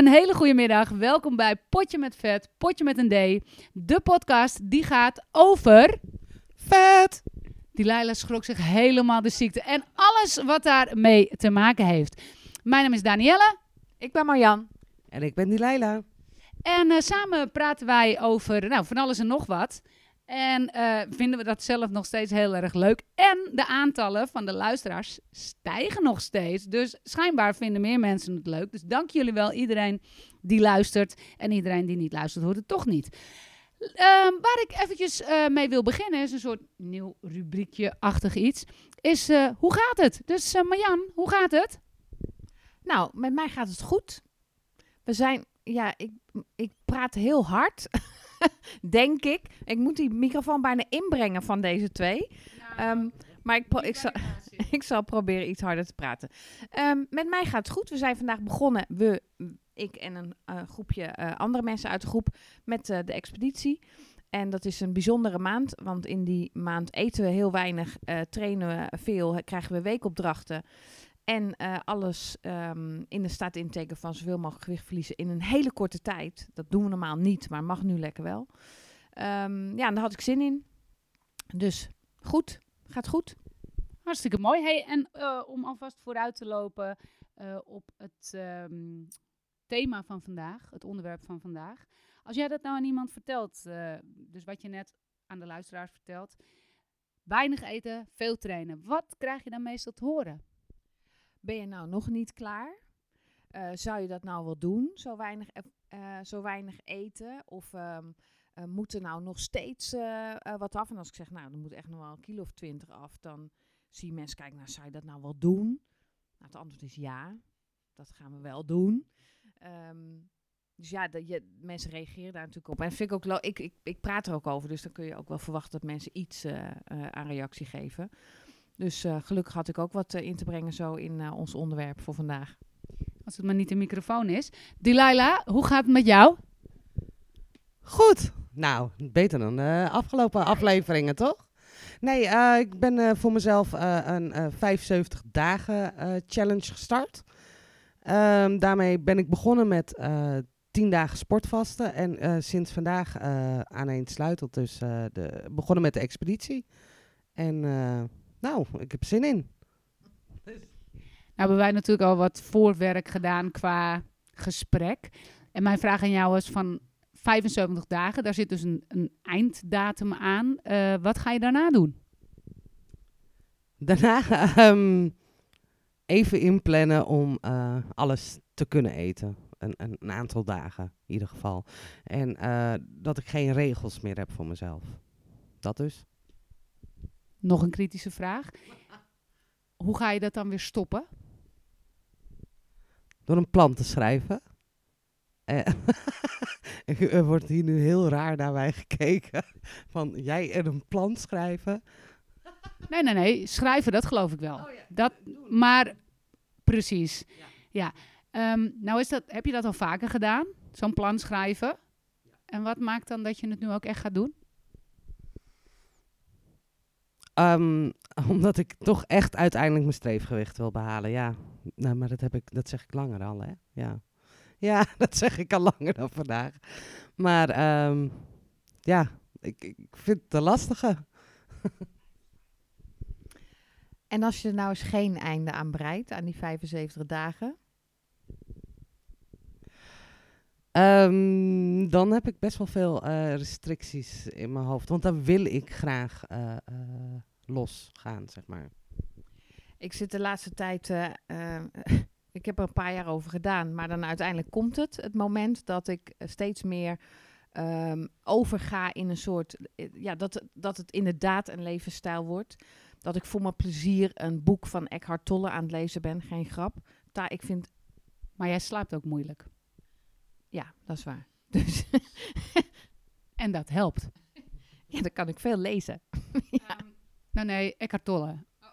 Een hele goede middag. Welkom bij Potje met Vet, Potje met een D. De podcast die gaat over... vet! Die Laila schrok zich helemaal de ziekte en alles wat daarmee te maken heeft. Mijn naam is Danielle. Ik ben Marjan. En ik ben die Laila. En samen praten wij over van alles en nog wat. En vinden we dat zelf nog steeds heel erg leuk. En de aantallen van de luisteraars stijgen nog steeds. Dus schijnbaar vinden meer mensen het leuk. Dus dank jullie wel, iedereen die luistert. En iedereen die niet luistert, hoort het toch niet. Waar ik eventjes mee wil beginnen, is een soort nieuw rubriekje-achtig iets. Is hoe gaat het? Dus Marjan, hoe gaat het? Nou, met mij gaat het goed. We zijn, ik praat heel hard... Denk ik. Ik moet die microfoon bijna inbrengen van deze twee. Nou, maar ik zal proberen iets harder te praten. Met mij gaat het goed. We zijn vandaag begonnen, ik en een groepje andere mensen uit de groep, met de expeditie. En dat is een bijzondere maand, want in die maand eten we heel weinig, trainen we veel, krijgen we weekopdrachten. En alles staat in het teken van zoveel mogelijk gewicht verliezen in een hele korte tijd. Dat doen we normaal niet, maar mag nu lekker wel. En daar had ik zin in. Dus goed, gaat goed. Hartstikke mooi. Hey, en om alvast vooruit te lopen op het thema van vandaag, het onderwerp van vandaag. Als jij dat nou aan iemand vertelt, dus wat je net aan de luisteraars vertelt. Weinig eten, veel trainen. Wat krijg je dan meestal te horen? Ben je nou nog niet klaar? Zou je dat nou wel doen? Zo weinig eten? Of moet er nou nog steeds wat af? En als ik zeg, nou, er moet echt nog wel een kilo of 20 af. Dan zie mensen kijken, nou, zou je dat nou wel doen? Nou, het antwoord is ja. Dat gaan we wel doen. Mensen reageren daar natuurlijk op. En vind ik ook ik praat er ook over. Dus dan kun je ook wel verwachten dat mensen iets aan reactie geven. Dus gelukkig had ik ook wat in te brengen zo in ons onderwerp voor vandaag. Als het maar niet de microfoon is. Delilah, hoe gaat het met jou? Goed. Nou, beter dan de afgelopen afleveringen, toch? Nee, ik ben voor mezelf een 75 dagen challenge gestart. Daarmee ben ik begonnen met 10 dagen sportvasten. En sinds vandaag aaneensluitend dus begonnen met de expeditie. En... Nou, ik heb zin in. Nou hebben wij natuurlijk al wat voorwerk gedaan qua gesprek. En mijn vraag aan jou is van 75 dagen. Daar zit dus een einddatum aan. Wat ga je daarna doen? Daarna even inplannen om alles te kunnen eten. Een aantal dagen in ieder geval. En dat ik geen regels meer heb voor mezelf. Dat dus. Nog een kritische vraag. Hoe ga je dat dan weer stoppen? Door een plan te schrijven. Er wordt hier nu heel raar naar mij gekeken. Van jij en een plan schrijven. Nee. Schrijven, dat geloof ik wel. Oh, ja. Dat, maar precies. Ja. Heb je dat al vaker gedaan? Zo'n plan schrijven. Ja. En wat maakt dan dat je het nu ook echt gaat doen? Omdat ik toch echt uiteindelijk mijn streefgewicht wil behalen, ja. Nou, maar dat zeg ik langer al, hè. Ja, dat zeg ik al langer dan vandaag. Maar ik vind het de lastige. En als je er nou eens geen einde aan breidt, aan die 75 dagen? Dan heb ik best wel veel restricties in mijn hoofd. Want dan wil ik graag los gaan, zeg maar. Ik zit de laatste tijd... ik heb er een paar jaar over gedaan. Maar dan uiteindelijk komt het moment dat ik steeds meer overga in een soort... dat het inderdaad een levensstijl wordt. Dat ik voor mijn plezier een boek van Eckhart Tolle aan het lezen ben. Geen grap. Maar jij slaapt ook moeilijk. Ja, dat is waar. Dus en dat helpt. Ja, dan kan ik veel lezen. Eckhart Tolle. Oh.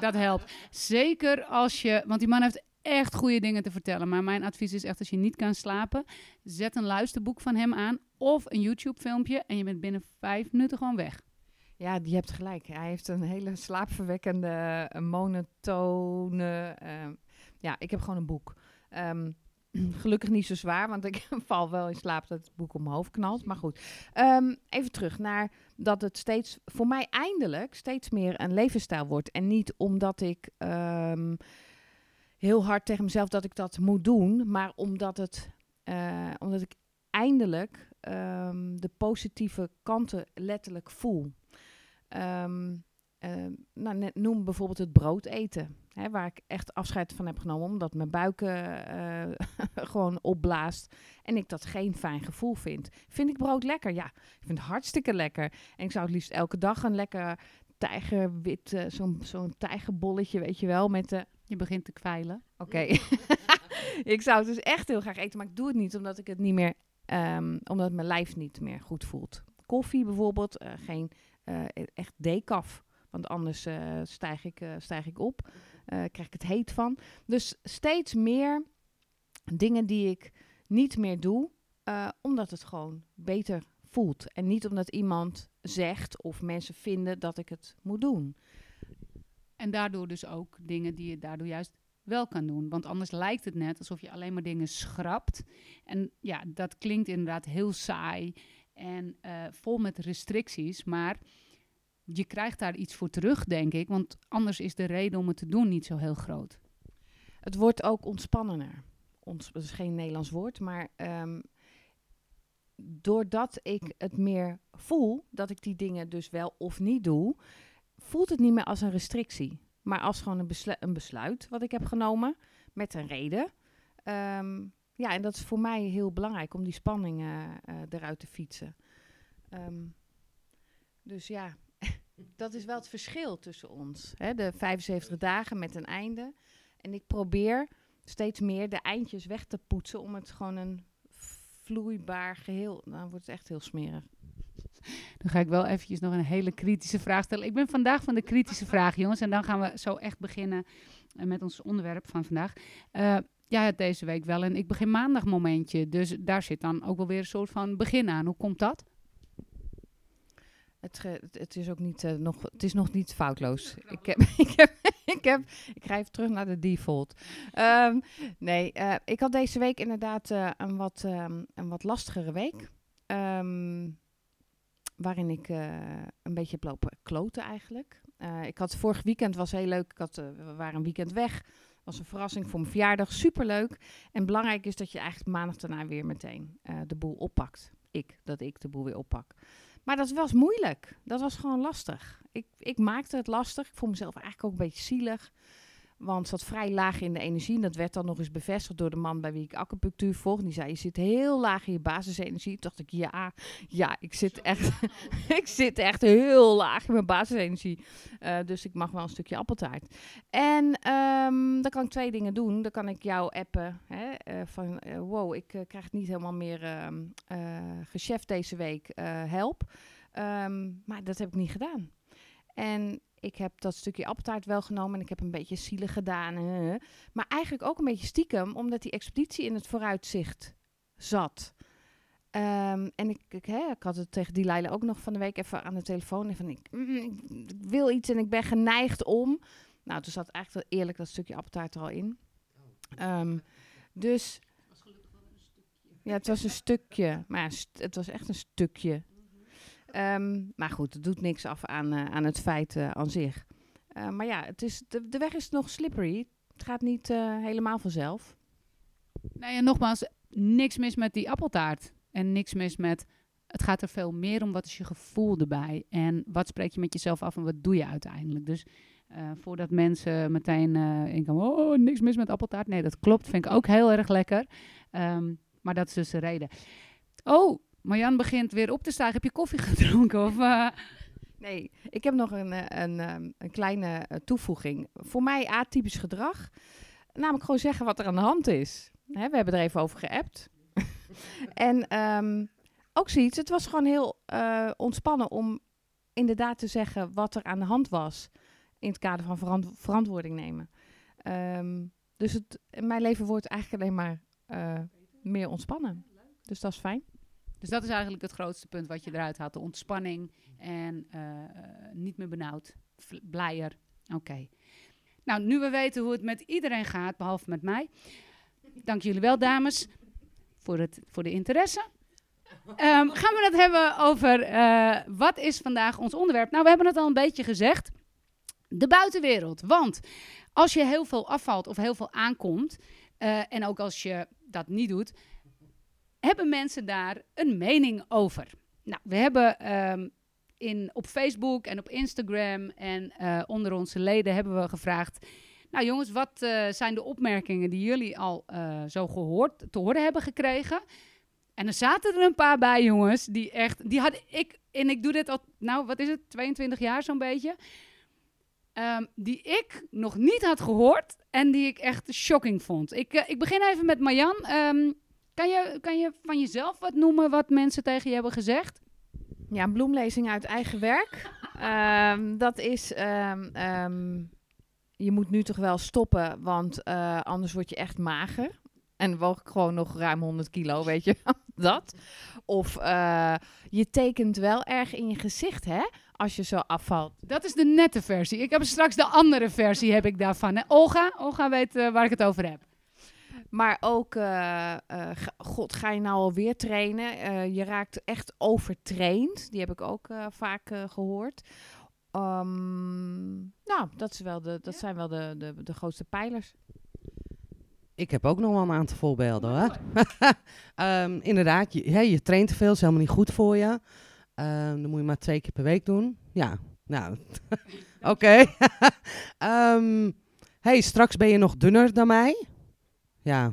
Dat helpt. Zeker als je... Want die man heeft echt goede dingen te vertellen. Maar mijn advies is echt, als je niet kan slapen... zet een luisterboek van hem aan of een YouTube-filmpje... en je bent binnen 5 minuten gewoon weg. Ja, je hebt gelijk. Hij heeft een hele slaapverwekkende, monotone... ik heb gewoon een boek... Gelukkig niet zo zwaar, want ik val wel in slaap dat het boek om mijn hoofd knalt. Maar goed, even terug naar dat het steeds, voor mij eindelijk, steeds meer een levensstijl wordt. En niet omdat ik heel hard tegen mezelf dat ik dat moet doen, maar omdat ik eindelijk de positieve kanten letterlijk voel. Noem bijvoorbeeld het brood eten. Hè, waar ik echt afscheid van heb genomen, omdat mijn buik gewoon opblaast en ik dat geen fijn gevoel vind. Vind ik brood lekker? Ja, ik vind het hartstikke lekker. En ik zou het liefst elke dag een lekker tijgerwit, zo'n tijgerbolletje, weet je wel, met... Je begint te kwijlen. Oké. Ik zou het dus echt heel graag eten, maar ik doe het niet, omdat ik het niet meer, omdat mijn lijf niet meer goed voelt. Koffie bijvoorbeeld, echt decaf. Want anders stijg ik op, krijg ik het heet van. Dus steeds meer dingen die ik niet meer doe, omdat het gewoon beter voelt. En niet omdat iemand zegt of mensen vinden dat ik het moet doen. En daardoor dus ook dingen die je daardoor juist wel kan doen. Want anders lijkt het net alsof je alleen maar dingen schrapt. En ja, dat klinkt inderdaad heel saai en vol met restricties, maar... Je krijgt daar iets voor terug, denk ik. Want anders is de reden om het te doen niet zo heel groot. Het wordt ook ontspannender. Dat is geen Nederlands woord, maar... doordat ik het meer voel, dat ik die dingen dus wel of niet doe... voelt het niet meer als een restrictie. Maar als gewoon een besluit wat ik heb genomen, met een reden. Ja, en dat is voor mij heel belangrijk om die spanning eruit te fietsen. Dus ja... Dat is wel het verschil tussen ons. Hè? De 75 dagen met een einde. En ik probeer steeds meer de eindjes weg te poetsen... om het gewoon een vloeibaar geheel... Dan wordt het echt heel smerig. Dan ga ik wel eventjes nog een hele kritische vraag stellen. Ik ben vandaag van de kritische vraag, jongens. En dan gaan we zo echt beginnen met ons onderwerp van vandaag. Jij had deze week wel een ik begin maandag momentje. Dus daar zit dan ook wel weer een soort van begin aan. Hoe komt dat? Het is ook niet, het is nog niet foutloos. Ik ga even terug naar de default. Ik had deze week inderdaad een wat lastigere week. Waarin ik een beetje heb lopen kloten eigenlijk. Ik had vorig weekend, was heel leuk. We waren een weekend weg. Was een verrassing voor mijn verjaardag. Superleuk. En belangrijk is dat je eigenlijk maandag daarna weer meteen de boel oppakt. Dat ik de boel weer oppak. Maar dat was moeilijk. Dat was gewoon lastig. Ik maakte het lastig. Ik vond mezelf eigenlijk ook een beetje zielig. Want het zat vrij laag in de energie. En dat werd dan nog eens bevestigd door de man bij wie ik acupunctuur volg. Die zei, je zit heel laag in je basisenergie. Toen dacht ik, ja, ik zit echt heel laag in mijn basisenergie. Dus ik mag wel een stukje appeltaart. En dan kan ik twee dingen doen. Dan kan ik jou appen. Hè, ik krijg het niet helemaal meer gecheft deze week. Help. Maar dat heb ik niet gedaan. En... Ik heb dat stukje appeltaart wel genomen en ik heb een beetje zielig gedaan. Maar eigenlijk ook een beetje stiekem, omdat die expeditie in het vooruitzicht zat. En ik had het tegen die Leila ook nog van de week even aan de telefoon. En van ik wil iets en ik ben geneigd om. Nou, toen zat eigenlijk wel eerlijk dat stukje appeltaart er al in. Dus... Het was gelukkig wel een stukje. Ja, het was een stukje. Maar ja, het was echt een stukje. Maar goed, het doet niks af aan het feit aan zich. Maar ja, het is de weg is nog slippery. Het gaat niet helemaal vanzelf. Nou ja, nogmaals, niks mis met die appeltaart. En niks mis met... Het gaat er veel meer om wat is je gevoel erbij. En wat spreek je met jezelf af en wat doe je uiteindelijk. Dus voordat mensen meteen denken... Oh, niks mis met appeltaart. Nee, dat klopt. Vind ik ook heel erg lekker. Maar dat is dus de reden. Oh... Marjan begint weer op te stijgen. Heb je koffie gedronken? Of, Nee, ik heb nog een kleine toevoeging. Voor mij atypisch gedrag. Namelijk gewoon zeggen wat er aan de hand is. Hè, we hebben er even over geappt. En ook zoiets. Het was gewoon heel ontspannen om inderdaad te zeggen wat er aan de hand was. In het kader van verantwoording nemen. Dus mijn leven wordt eigenlijk alleen maar meer ontspannen. Dus dat is fijn. Dus dat is eigenlijk het grootste punt wat je eruit haalt. De ontspanning en niet meer benauwd. Blijer. Oké. Nou, nu we weten hoe het met iedereen gaat, behalve met mij. Dank jullie wel, dames, voor de interesse. Gaan we het hebben over wat is vandaag ons onderwerp? Nou, we hebben het al een beetje gezegd. De buitenwereld. Want als je heel veel afvalt of heel veel aankomt, en ook als je dat niet doet, hebben mensen daar een mening over. Nou, we hebben op Facebook en op Instagram en onder onze leden hebben we gevraagd: nou jongens, wat zijn de opmerkingen die jullie al zo te horen hebben gekregen? En er zaten er een paar bij, jongens, die had ik, en ik doe dit al, nou wat is het, 22 jaar zo'n beetje, die ik nog niet had gehoord en die ik echt shocking vond. Ik begin even met Marjan. Kan je van jezelf wat noemen wat mensen tegen je hebben gezegd? Ja, een bloemlezing uit eigen werk. Dat is... je moet nu toch wel stoppen, want anders word je echt mager. En woog ik gewoon nog ruim 100 kilo, weet je. Dat. Of je tekent wel erg in je gezicht, hè? Als je zo afvalt. Dat is de nette versie. Ik heb straks de andere versie heb ik daarvan. Hè? Olga weet waar ik het over heb. Maar ook, god, ga je nou alweer trainen? Je raakt echt overtraind. Die heb ik ook vaak gehoord. Nou, dat zijn wel de grootste pijlers. Ik heb ook nog wel een aantal voorbeelden, hoor. Inderdaad, je traint te veel, is helemaal niet goed voor je. Dan moet je maar 2 keer per week doen. Ja, nou, oké. Hey, straks ben je nog dunner dan mij. Ja.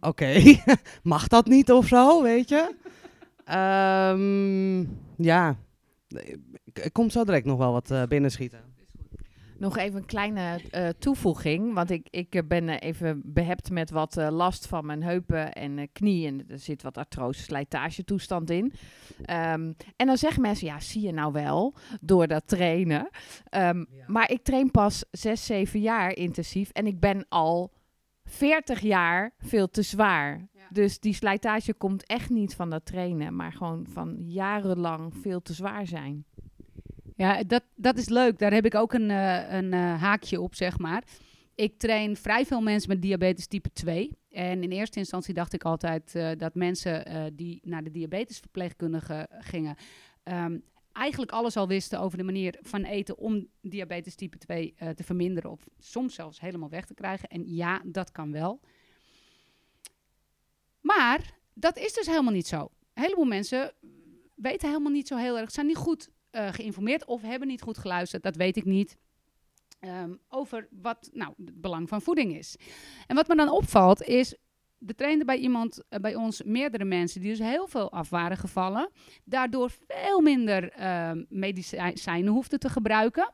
Oké. Mag dat niet of zo, weet je? Ja. Ik kom zo direct nog wel wat binnenschieten. Nog even een kleine toevoeging. Want ik ben even behept met wat last van mijn heupen en knie. En er zit wat artrose slijtagetoestand in. En dan zeggen mensen, ja, zie je nou wel, door dat trainen. Ja. Maar ik train pas 6-7 jaar intensief. En ik ben al 40 jaar veel te zwaar. Ja. Dus die slijtage komt echt niet van dat trainen. Maar gewoon van jarenlang veel te zwaar zijn. Ja, dat is leuk. Daar heb ik ook een haakje op, zeg maar. Ik train vrij veel mensen met diabetes type 2. En in eerste instantie dacht ik altijd dat mensen die naar de diabetesverpleegkundige gingen... eigenlijk alles al wisten over de manier van eten om diabetes type 2 te verminderen. Of soms zelfs helemaal weg te krijgen. En ja, dat kan wel. Maar dat is dus helemaal niet zo. Een heleboel mensen weten helemaal niet zo heel erg, zijn niet goed geïnformeerd of hebben niet goed geluisterd, dat weet ik niet, over wat het belang van voeding is. En wat me dan opvalt is, er trainden bij ons meerdere mensen die dus heel veel af waren gevallen, daardoor veel minder medicijnen hoefden te gebruiken.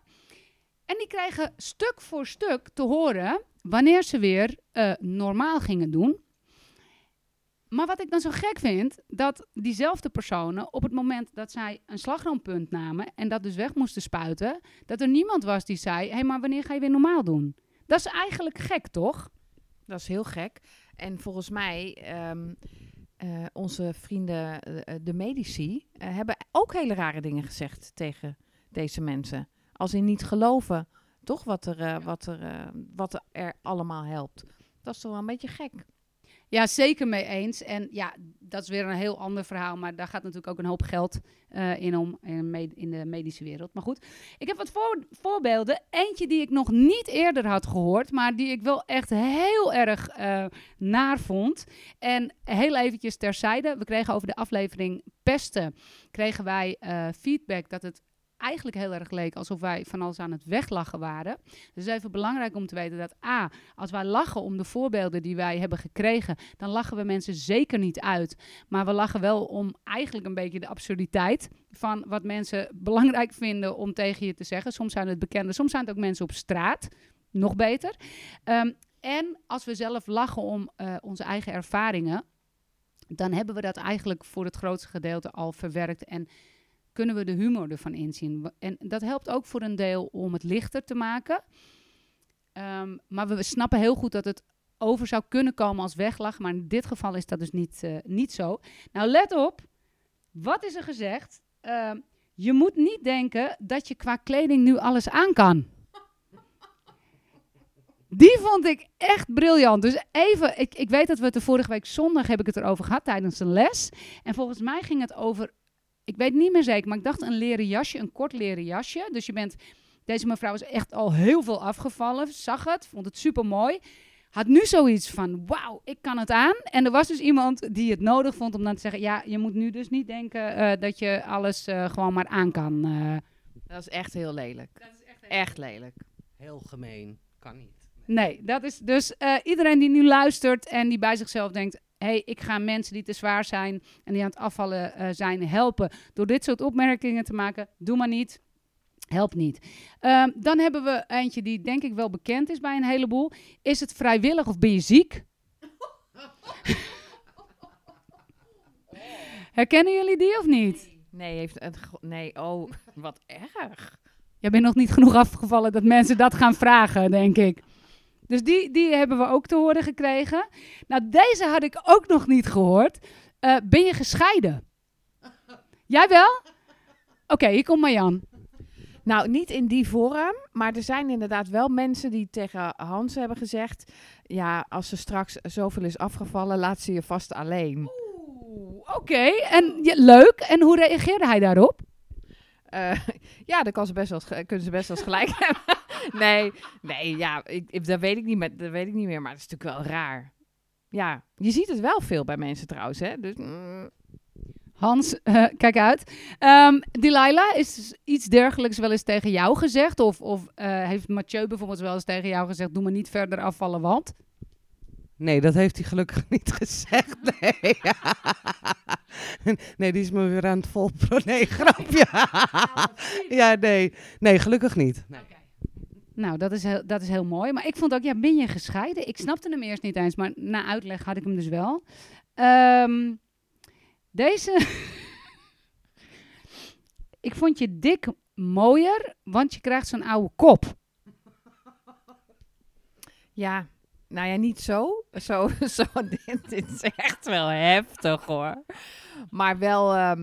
En die kregen stuk voor stuk te horen wanneer ze weer normaal gingen doen. Maar wat ik dan zo gek vind, dat diezelfde personen op het moment dat zij een slagroompump namen en dat dus weg moesten spuiten, dat er niemand was die zei, hé, maar wanneer ga je weer normaal doen? Dat is eigenlijk gek, toch? Dat is heel gek. En volgens mij, onze vrienden, de medici, hebben ook hele rare dingen gezegd tegen deze mensen. Als in niet geloven, toch, wat er allemaal helpt. Dat is toch wel een beetje gek. Ja, zeker mee eens. En ja, dat is weer een heel ander verhaal. Maar daar gaat natuurlijk ook een hoop geld in de medische wereld. Maar goed, ik heb wat voorbeelden. Eentje die ik nog niet eerder had gehoord, maar die ik wel echt heel erg naar vond. En heel eventjes terzijde. We kregen over de aflevering Pesten, kregen wij feedback dat het eigenlijk heel erg leek alsof wij van alles aan het weglachen waren. Dus even belangrijk om te weten dat A, als wij lachen om de voorbeelden die wij hebben gekregen, dan lachen we mensen zeker niet uit. Maar we lachen wel om eigenlijk een beetje de absurditeit van wat mensen belangrijk vinden om tegen je te zeggen. Soms zijn het bekenden, soms zijn het ook mensen op straat. Nog beter. En als we zelf lachen om onze eigen ervaringen, dan hebben we dat eigenlijk voor het grootste gedeelte al verwerkt en kunnen we de humor ervan inzien. En dat helpt ook voor een deel om het lichter te maken. Maar we snappen heel goed dat het over zou kunnen komen als weglach. Maar in dit geval is dat dus niet zo. Nou, let op. Wat is er gezegd? Je moet niet denken dat je qua kleding nu alles aan kan. Die vond ik echt briljant. Dus even, ik weet dat we het de vorige week zondag heb ik het erover gehad tijdens de les. En volgens mij ging het over, ik weet niet meer zeker, maar ik dacht een leren jasje, een kort leren jasje. Dus je bent, deze mevrouw is echt al heel veel afgevallen, zag het, vond het super mooi. Had nu zoiets van, wauw, ik kan het aan. En er was dus iemand die het nodig vond om dan te zeggen, ja, je moet nu dus niet denken dat je alles gewoon maar aan kan. Dat is echt heel lelijk. Dat is echt lelijk. Heel gemeen, kan niet. Nee, dat is dus iedereen die nu luistert en die bij zichzelf denkt, hey, ik ga mensen die te zwaar zijn en die aan het afvallen zijn helpen door dit soort opmerkingen te maken. Doe maar niet. Helpt niet. Dan hebben we eentje die denk ik wel bekend is bij een heleboel. Is het vrijwillig of ben je ziek? Herkennen jullie die of niet? Nee, oh, wat erg. Jij bent nog niet genoeg afgevallen dat mensen dat gaan vragen, denk ik. Dus die hebben we ook te horen gekregen. Nou, deze had ik ook nog niet gehoord. Ben je gescheiden? Jij wel? Oké, hier komt Marjan. Nou, niet in die vorm, maar er zijn inderdaad wel mensen die tegen Hans hebben gezegd, ja, als ze straks zoveel is afgevallen, laat ze je vast alleen. Oké, en leuk. En hoe reageerde hij daarop? Ja, dat kunnen ze best wel eens gelijk hebben. Nee, ja, dat weet ik niet meer, maar dat is natuurlijk wel raar. Ja, je ziet het wel veel bij mensen trouwens, hè? Dus... Hans, kijk uit. Delilah, is iets dergelijks wel eens tegen jou gezegd? Of heeft Mathieu bijvoorbeeld wel eens tegen jou gezegd, doe me niet verder afvallen, want? Nee, dat heeft hij gelukkig niet gezegd. Nee, nee, die is me weer aan het volproppen. Nee, grapje. Ja, nee. Nee, gelukkig niet. Nee. Okay. Nou, dat is heel mooi. Maar ik vond ook, ja, ben je gescheiden? Ik snapte hem eerst niet eens, maar na uitleg had ik hem dus wel. Deze, ik vond je dik mooier, want je krijgt zo'n oude kop. Ja, nou ja, niet zo dit is echt wel heftig hoor. Maar wel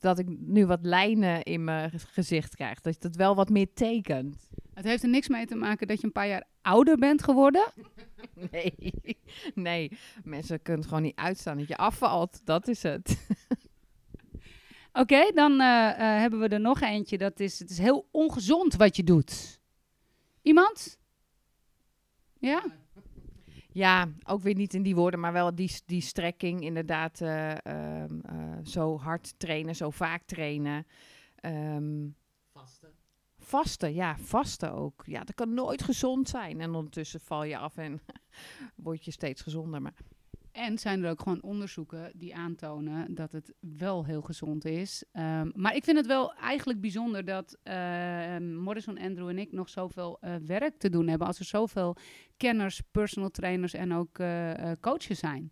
dat ik nu wat lijnen in mijn gezicht krijg, dat het wel wat meer tekent. Het heeft er niks mee te maken dat je een paar jaar ouder bent geworden? Nee. Mensen kunnen gewoon niet uitstaan dat je afvalt. Dat is het. Oké, dan hebben we er nog eentje. Het is heel ongezond wat je doet. Iemand? Ja? Ja, ook weer niet in die woorden, maar wel die strekking. Inderdaad, zo hard trainen, zo vaak trainen. Vasten. Vasten, ja, vasten ook. Ja, dat kan nooit gezond zijn. En ondertussen val je af en word je steeds gezonder. Maar... En zijn er ook gewoon onderzoeken die aantonen dat het wel heel gezond is. Maar ik vind het wel eigenlijk bijzonder dat Morrison, Andrew en ik nog zoveel werk te doen hebben. Als er zoveel kenners, personal trainers en ook coaches zijn.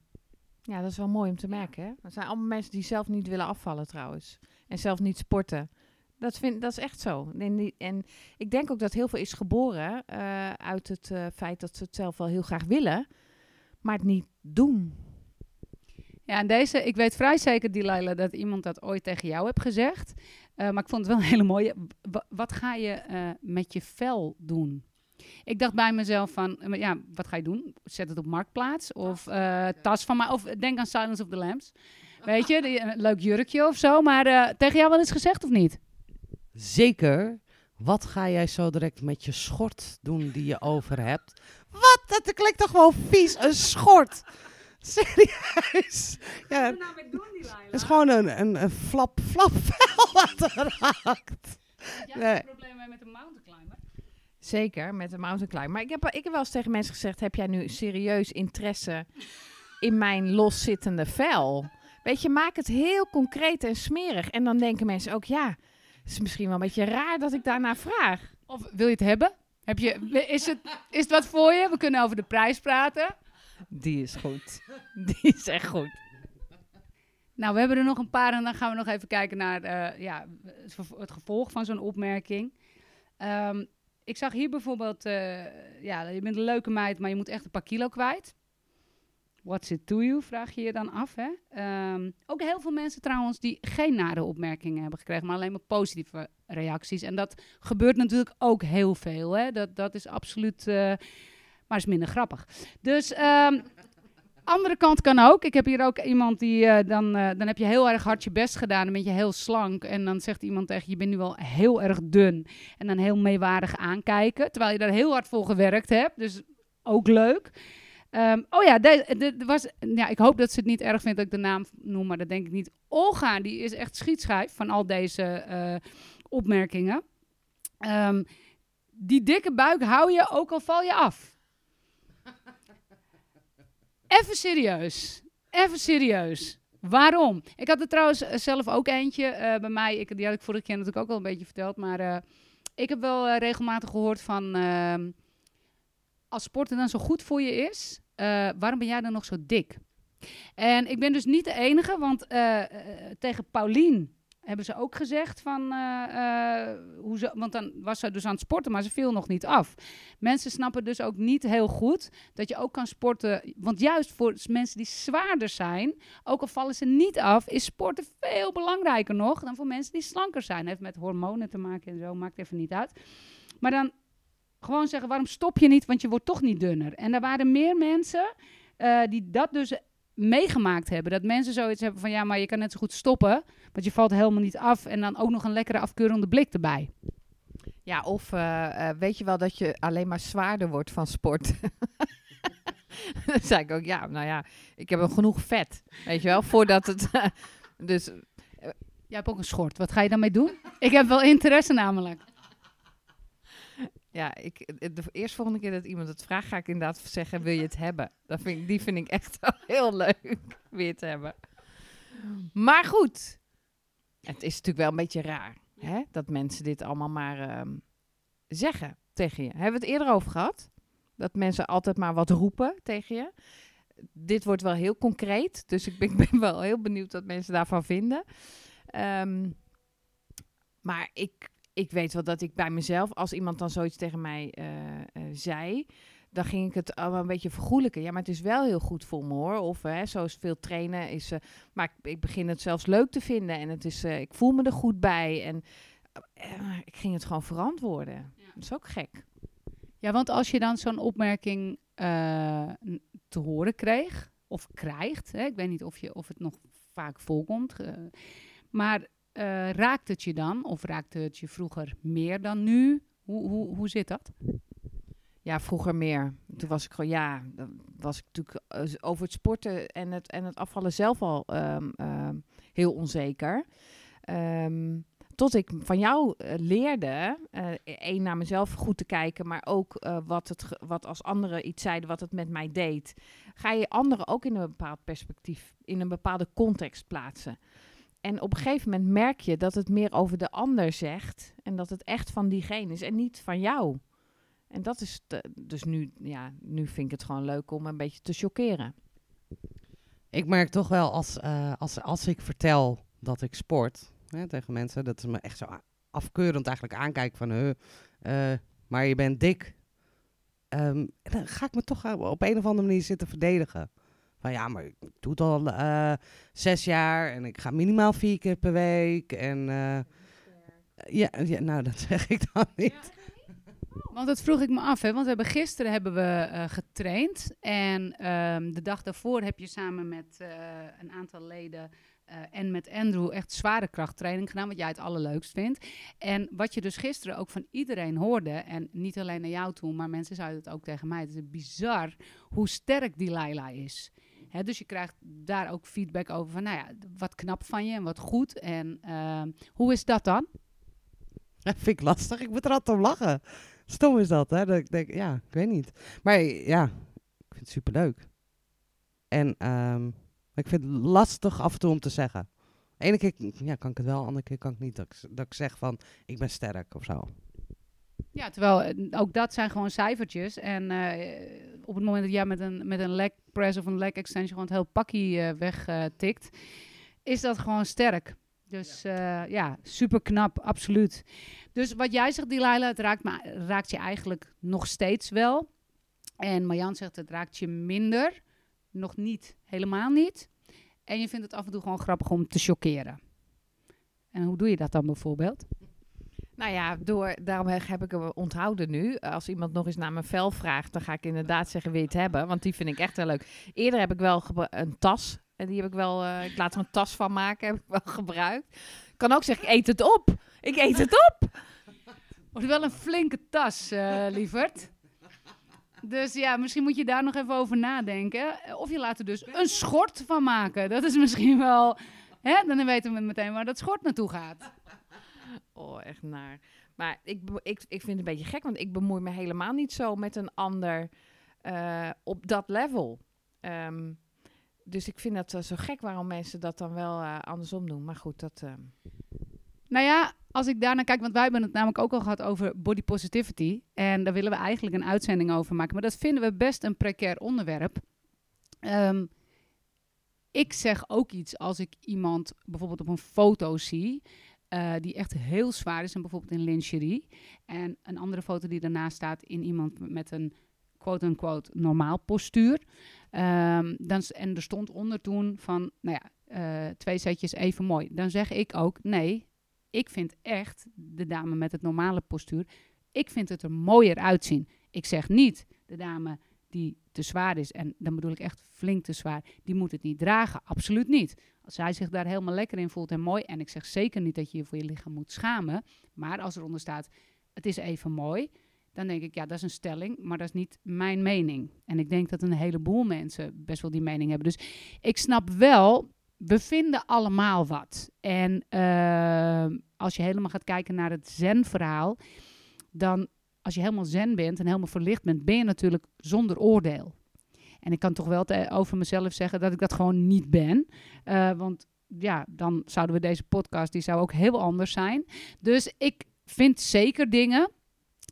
Ja, dat is wel mooi om te merken. Hè? Dat zijn allemaal mensen die zelf niet willen afvallen trouwens. En zelf niet sporten. Dat is echt zo. En ik denk ook dat heel veel is geboren uit het feit dat ze het zelf wel heel graag willen, maar het niet doen. Ja, en deze, ik weet vrij zeker, Delilah, dat iemand dat ooit tegen jou heeft gezegd. Maar ik vond het wel een hele mooie. Wat ga je met je vel doen? Ik dacht bij mezelf van, ja, wat ga je doen? Zet het op Marktplaats of tas van mij? Of denk aan Silence of the Lambs. Weet je, een leuk jurkje of zo. Maar tegen jou wel eens gezegd of niet? Zeker. Wat ga jij zo direct met je schort doen die je over hebt? Wat? Dat klinkt toch wel vies. Een schort. Serieus. Ja, het is gewoon een flap vel wat raakt. Jij hebt een probleem mee met een mountain climber. Zeker, met een mountain climber. Maar ik heb wel eens tegen mensen gezegd, heb jij nu serieus interesse in mijn loszittende vel? Weet je, maak het heel concreet en smerig. En dan denken mensen ook, ja, het is misschien wel een beetje raar dat ik daarnaar vraag. Of wil je het hebben? Is het wat voor je? We kunnen over de prijs praten. Die is goed. Die is echt goed. Nou, we hebben er nog een paar en dan gaan we nog even kijken naar het gevolg van zo'n opmerking. Ik zag hier bijvoorbeeld, ja, je bent een leuke meid, maar je moet echt een paar kilo kwijt. What's it to you, vraag je je dan af. Hè? Ook heel veel mensen trouwens die geen nare opmerkingen hebben gekregen, maar alleen maar positieve reacties. En dat gebeurt natuurlijk ook heel veel. Hè? Dat is absoluut... maar is minder grappig. Dus... Andere kant kan ook. Ik heb hier ook iemand die... dan heb je heel erg hard je best gedaan. Dan ben je heel slank. En dan zegt iemand tegen je bent nu wel heel erg dun. En dan heel meewarig aankijken. Terwijl je daar heel hard voor gewerkt hebt. Dus ook leuk. Ik hoop dat ze het niet erg vindt dat ik de naam noem. Maar dat denk ik niet. Olga, die is echt schietschijf van al deze opmerkingen. Die dikke buik hou je ook al val je af. Even serieus. Waarom? Ik had er trouwens zelf ook eentje bij mij. Die had ik vorige keer natuurlijk ook al een beetje verteld. Maar ik heb wel regelmatig gehoord van... als sporten dan zo goed voor je is... waarom ben jij dan nog zo dik? En ik ben dus niet de enige. Want tegen Paulien hebben ze ook gezegd van... want dan was ze dus aan het sporten, maar ze viel nog niet af. Mensen snappen dus ook niet heel goed dat je ook kan sporten. Want juist voor mensen die zwaarder zijn, ook al vallen ze niet af, is sporten veel belangrijker nog dan voor mensen die slanker zijn. Heeft met hormonen te maken en zo, maakt even niet uit. Maar dan gewoon zeggen, waarom stop je niet, want je wordt toch niet dunner. En er waren meer mensen die dat dus meegemaakt hebben. Dat mensen zoiets hebben van, ja, maar je kan net zo goed stoppen, want je valt helemaal niet af. En dan ook nog een lekkere afkeurende blik erbij. Ja, of weet je wel dat je alleen maar zwaarder wordt van sport? Dan zei ik ook, ja, nou ja, ik heb genoeg vet. Weet je wel, voordat het... dus... Jij hebt ook een schort. Wat ga je dan mee doen? Ik heb wel interesse namelijk. Ja, de eerstvolgende keer dat iemand het vraagt, ga ik inderdaad zeggen, wil je het hebben? Die vind ik echt wel heel leuk, weer te hebben. Maar goed, het is natuurlijk wel een beetje raar, hè, dat mensen dit allemaal maar zeggen tegen je. Hebben we het eerder over gehad? Dat mensen altijd maar wat roepen tegen je. Dit wordt wel heel concreet, dus ik ben wel heel benieuwd wat mensen daarvan vinden. Maar ik weet wel dat ik bij mezelf, als iemand dan zoiets tegen mij zei, dan ging ik het allemaal een beetje vergoelijken. Ja, maar het is wel heel goed voor me hoor. Of zoals veel trainen is. Maar ik begin het zelfs leuk te vinden. En het is, ik voel me er goed bij. En ik ging het gewoon verantwoorden. Ja. Dat is ook gek. Ja, want als je dan zo'n opmerking te horen kreeg of krijgt. Hè, ik weet niet of het nog vaak voorkomt. Maar... raakt het je dan? Of raakte het je vroeger meer dan nu? Hoe zit dat? Ja, vroeger meer. Toen was ik gewoon, ja, was ik natuurlijk over het sporten en het afvallen zelf al heel onzeker. Tot ik van jou leerde, één naar mezelf goed te kijken, maar ook wat als anderen iets zeiden, wat het met mij deed. Ga je anderen ook in een bepaald perspectief, in een bepaalde context plaatsen. En op een gegeven moment merk je dat het meer over de ander zegt. En dat het echt van diegene is en niet van jou. En dat is... Dus nu vind ik het gewoon leuk om een beetje te chockeren. Ik merk toch wel als ik vertel dat ik sport, hè, tegen mensen, dat ze me echt zo afkeurend eigenlijk aankijken van... maar je bent dik. En dan ga ik me toch op een of andere manier zitten verdedigen. Van ja, maar ik doe het al 6 jaar en ik ga minimaal 4 keer per week. En nou dat zeg ik dan niet. Want dat vroeg ik me af, hè? Want gisteren hebben we getraind. En de dag daarvoor heb je samen met een aantal leden en met Andrew echt zware krachttraining gedaan, wat jij het allerleukst vindt. En wat je dus gisteren ook van iedereen hoorde, en niet alleen naar jou toe, maar mensen zeiden het ook tegen mij. Het is bizar hoe sterk die Laila is. He, dus je krijgt daar ook feedback over van, nou ja, wat knap van je en wat goed. En hoe is dat dan? Dat vind ik lastig. Ik moet er altijd om lachen. Stom is dat, hè? Dat ik denk, ja, ik weet niet. Maar ja, ik vind het superleuk. En ik vind het lastig af en toe om te zeggen. De ene keer ja, kan ik het wel, de andere keer kan ik niet. Dat ik zeg van, ik ben sterk of zo. Ja, terwijl ook dat zijn gewoon cijfertjes. En op het moment dat jij met een leg press of een leg extension gewoon het heel pakkie wegtikt, is dat gewoon sterk. Dus ja, super knap, absoluut. Dus wat jij zegt, Delilah, het raakt je eigenlijk nog steeds wel. En Marjan zegt, het raakt je minder. nog niet, helemaal niet. En je vindt het af en toe gewoon grappig om te chockeren. En hoe doe je dat dan bijvoorbeeld? Nou ja, daarom heb ik hem onthouden nu. Als iemand nog eens naar mijn vel vraagt, dan ga ik inderdaad zeggen, wil je het hebben? Want die vind ik echt heel leuk. Eerder heb ik wel een tas. En die heb ik wel, ik laat er een tas van maken, heb ik wel gebruikt. Ik kan ook zeggen, ik eet het op. Ik eet het op. Wordt wel een flinke tas, lieverd. Dus ja, misschien moet je daar nog even over nadenken. Of je laat er dus een schort van maken. Dat is misschien wel... Hè? Dan weten we meteen waar dat schort naartoe gaat. Oh, echt naar. Maar ik vind het een beetje gek, want ik bemoei me helemaal niet zo met een ander op dat level. Dus ik vind dat zo gek waarom mensen dat dan wel andersom doen. Maar goed, dat... Nou ja, als ik daarnaar kijk, want wij hebben het namelijk ook al gehad over body positivity. En daar willen we eigenlijk een uitzending over maken. Maar dat vinden we best een precair onderwerp. Ik zeg ook iets als ik iemand bijvoorbeeld op een foto zie... die echt heel zwaar is en bijvoorbeeld in lingerie. En een andere foto die daarnaast staat in iemand met een quote-unquote normaal postuur. En er stond onder toen van, nou ja, 2 setjes even mooi. Dan zeg ik ook, nee, ik vind echt de dame met het normale postuur, ik vind het er mooier uitzien. Ik zeg niet de dame die te zwaar is, en dan bedoel ik echt flink te zwaar, die moet het niet dragen, absoluut niet. Als zij zich daar helemaal lekker in voelt en mooi, en ik zeg zeker niet dat je je voor je lichaam moet schamen, maar als eronder staat, het is even mooi, dan denk ik, ja, dat is een stelling, maar dat is niet mijn mening. En ik denk dat een heleboel mensen best wel die mening hebben. Dus ik snap wel, we vinden allemaal wat. En als je helemaal gaat kijken naar het zen-verhaal, dan... Als je helemaal zen bent en helemaal verlicht bent, ben je natuurlijk zonder oordeel. En ik kan toch wel over mezelf zeggen dat ik dat gewoon niet ben. Want ja, dan zouden we deze podcast, die zou ook heel anders zijn. Dus ik vind zeker dingen,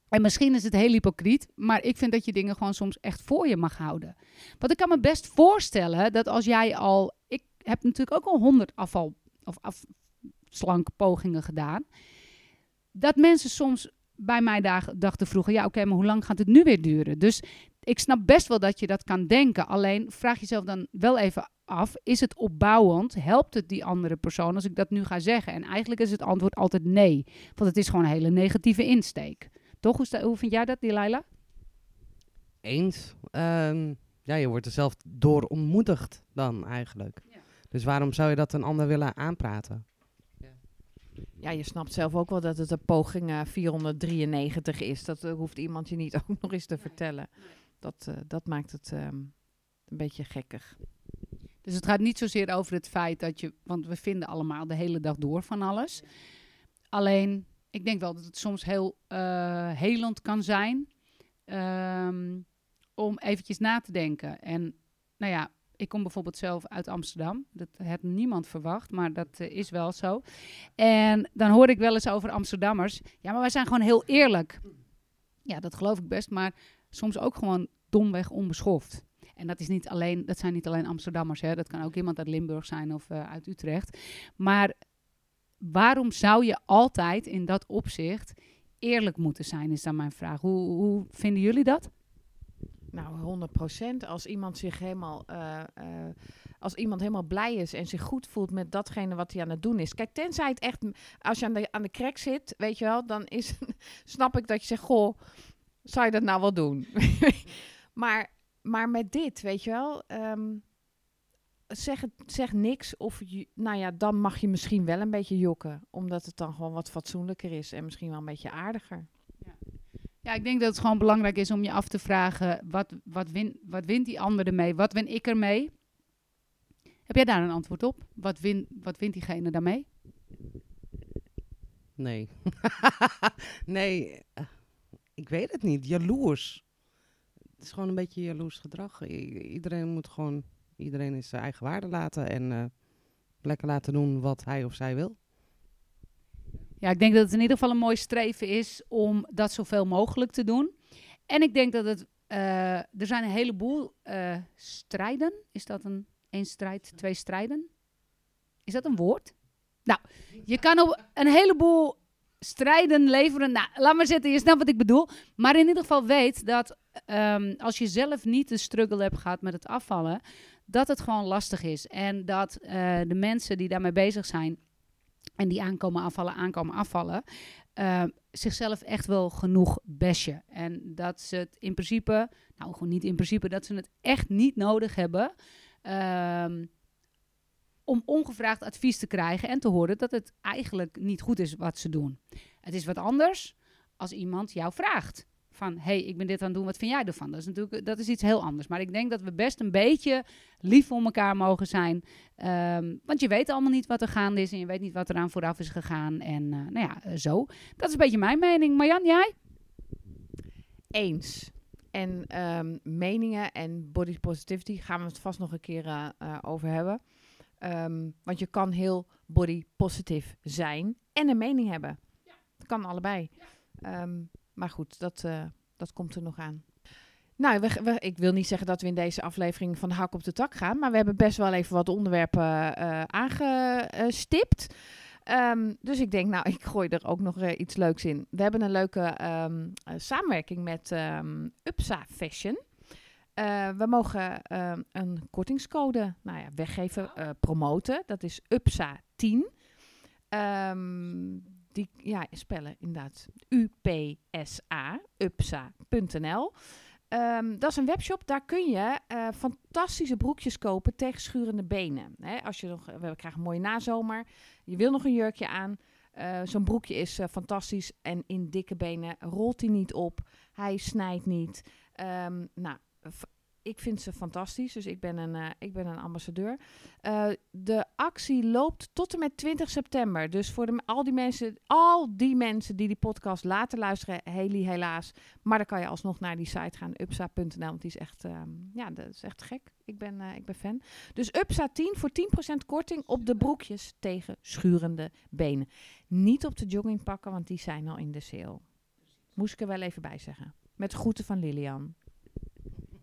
en misschien is het heel hypocriet, maar ik vind dat je dingen gewoon soms echt voor je mag houden. Want ik kan me best voorstellen dat als jij al... Ik heb natuurlijk ook al 100 afval of afslankpogingen gedaan. Dat mensen soms... bij mij dachten vroeger, ja oké, maar hoe lang gaat het nu weer duren? Dus ik snap best wel dat je dat kan denken. Alleen vraag jezelf dan wel even af, is het opbouwend? Helpt het die andere persoon als ik dat nu ga zeggen? En eigenlijk is het antwoord altijd nee. Want het is gewoon een hele negatieve insteek. Toch? Hoe vind jij dat, Delilah? Eens. Ja, je wordt er zelf door ontmoedigd dan eigenlijk. Ja. Dus waarom zou je dat een ander willen aanpraten? Ja, je snapt zelf ook wel dat het een poging 493 is. Dat hoeft iemand je niet ook nog eens te vertellen. Dat maakt het een beetje gekkig. Dus het gaat niet zozeer over het feit dat je... Want we vinden allemaal de hele dag door van alles. Alleen, ik denk wel dat het soms heel helend kan zijn... om eventjes na te denken. En nou ja... Ik kom bijvoorbeeld zelf uit Amsterdam. Dat had niemand verwacht, maar dat is wel zo. En dan hoor ik wel eens over Amsterdammers. Ja, maar wij zijn gewoon heel eerlijk. Ja, dat geloof ik best, maar soms ook gewoon domweg onbeschoft. En dat zijn niet alleen Amsterdammers. Hè? Dat kan ook iemand uit Limburg zijn of uit Utrecht. Maar waarom zou je altijd in dat opzicht eerlijk moeten zijn, is dan mijn vraag. Hoe vinden jullie dat? Nou, 100%. Als iemand helemaal blij is en zich goed voelt met datgene wat hij aan het doen is. Kijk, tenzij het echt... Als je aan de crack zit, weet je wel, dan snap ik dat je zegt... Goh, zou je dat nou wel doen? maar met dit, weet je wel... Zeg niks of... Nou ja, dan mag je misschien wel een beetje jokken. Omdat het dan gewoon wat fatsoenlijker is en misschien wel een beetje aardiger. Ja, ik denk dat het gewoon belangrijk is om je af te vragen... wat wint die ander ermee? Wat win ik ermee? Heb jij daar een antwoord op? Wat wint diegene daarmee? Nee. Nee, ik weet het niet. Jaloers. Het is gewoon een beetje jaloers gedrag. Iedereen moet gewoon... Iedereen is zijn eigen waarde laten... en lekker laten doen wat hij of zij wil. Ja, ik denk dat het in ieder geval een mooi streven is om dat zoveel mogelijk te doen. En ik denk dat het... er zijn een heleboel strijden. Is dat één strijd, 2 strijden? Is dat een woord? Nou, je kan op een heleboel strijden leveren. Nou, laat maar zitten, je snapt wat ik bedoel. Maar in ieder geval weet dat als je zelf niet de struggle hebt gehad met het afvallen... dat het gewoon lastig is. En dat de mensen die daarmee bezig zijn en die aankomen afvallen... zichzelf echt wel genoeg bestje. En dat ze het in principe... Nou, gewoon niet in principe. Dat ze het echt niet nodig hebben... om ongevraagd advies te krijgen en te horen dat het eigenlijk niet goed is wat ze doen. Het is wat anders als iemand jou vraagt van, hey, ik ben dit aan het doen, wat vind jij ervan? Dat is iets heel anders. Maar ik denk dat we best een beetje lief voor elkaar mogen zijn. Want je weet allemaal niet wat er gaande is en je weet niet wat eraan vooraf is gegaan. En zo. Dat is een beetje mijn mening. Marjan, jij? Eens. En meningen en body positivity gaan we het vast nog een keer over hebben. Want je kan heel body positief zijn en een mening hebben. Ja. Dat kan allebei. Ja. Maar goed, dat komt er nog aan. Nou, ik wil niet zeggen dat we in deze aflevering van de hak op de tak gaan. Maar we hebben best wel even wat onderwerpen aangestipt. Dus ik denk, nou, ik gooi er ook nog iets leuks in. We hebben een leuke samenwerking met Upsa Fashion. We mogen een kortingscode weggeven, promoten. Dat is Upsa 10. Die spellen inderdaad UPSA, upsa.nl. Dat is een webshop, daar kun je fantastische broekjes kopen tegen schurende benen. Hè, als je we krijgen een mooie nazomer, je wil nog een jurkje aan. Zo'n broekje is fantastisch en in dikke benen rolt hij niet op, hij snijdt niet. Ik vind ze fantastisch, dus ik ben een ambassadeur. De actie loopt tot en met 20 september. Dus voor al die mensen die die podcast later luisteren, helaas. Maar dan kan je alsnog naar die site gaan, upsa.nl, want die is echt, dat is echt gek. Ik ben fan. Dus Upsa 10 voor 10% korting op de broekjes tegen schurende benen. Niet op de joggingpakken, want die zijn al in de sale. Moest ik er wel even bij zeggen. Met groeten van Lilian.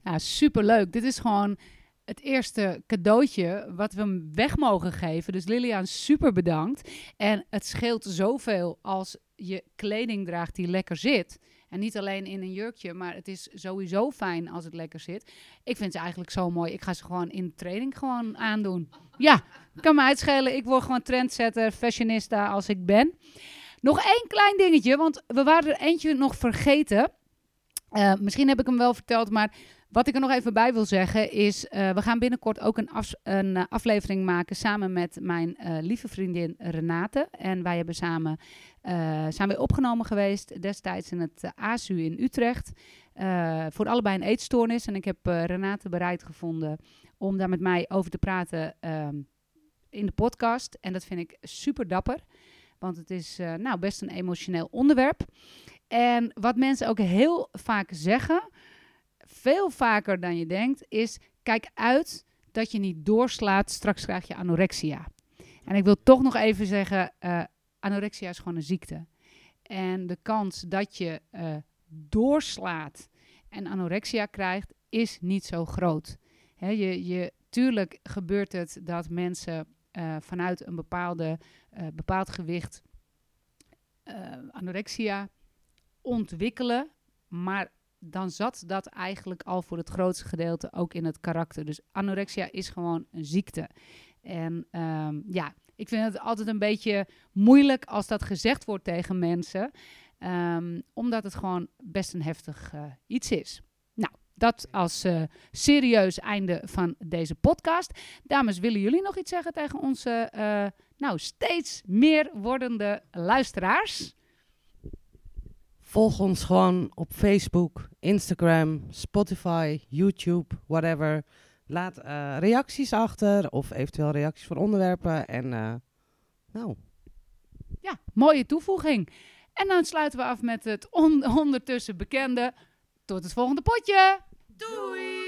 Ja, superleuk. Dit is gewoon het eerste cadeautje wat we hem weg mogen geven. Dus Lilian, super bedankt. En het scheelt zoveel als je kleding draagt die lekker zit. En niet alleen in een jurkje, maar het is sowieso fijn als het lekker zit. Ik vind ze eigenlijk zo mooi. Ik ga ze gewoon in de training gewoon aandoen. Ja, kan me uitschelen. Ik word gewoon trendsetter, fashionista als ik ben. Nog één klein dingetje, want we waren er eentje nog vergeten. Misschien heb ik hem wel verteld, maar wat ik er nog even bij wil zeggen is... we gaan binnenkort ook een aflevering maken samen met mijn lieve vriendin Renate. En wij hebben zijn weer opgenomen geweest destijds in het ASU in Utrecht. Voor allebei een eetstoornis. En ik heb Renate bereid gevonden om daar met mij over te praten in de podcast. En dat vind ik super dapper, want het is best een emotioneel onderwerp. En wat mensen ook heel vaak zeggen, veel vaker dan je denkt, is kijk uit dat je niet doorslaat, straks krijg je anorexia. En ik wil toch nog even zeggen, anorexia is gewoon een ziekte. En de kans dat je doorslaat en anorexia krijgt, is niet zo groot. Hè, tuurlijk gebeurt het dat mensen vanuit een bepaald gewicht anorexia ontwikkelen, maar dan zat dat eigenlijk al voor het grootste gedeelte ook in het karakter. Dus anorexia is gewoon een ziekte. En ik vind het altijd een beetje moeilijk als dat gezegd wordt tegen mensen, omdat het gewoon best een heftig iets is. Nou, dat als serieus einde van deze podcast. Dames, willen jullie nog iets zeggen tegen onze steeds meer wordende luisteraars? Volg ons gewoon op Facebook, Instagram, Spotify, YouTube, whatever. Laat reacties achter of eventueel reacties voor onderwerpen. En Ja, mooie toevoeging. En dan sluiten we af met het ondertussen bekende. Tot het volgende potje. Doei!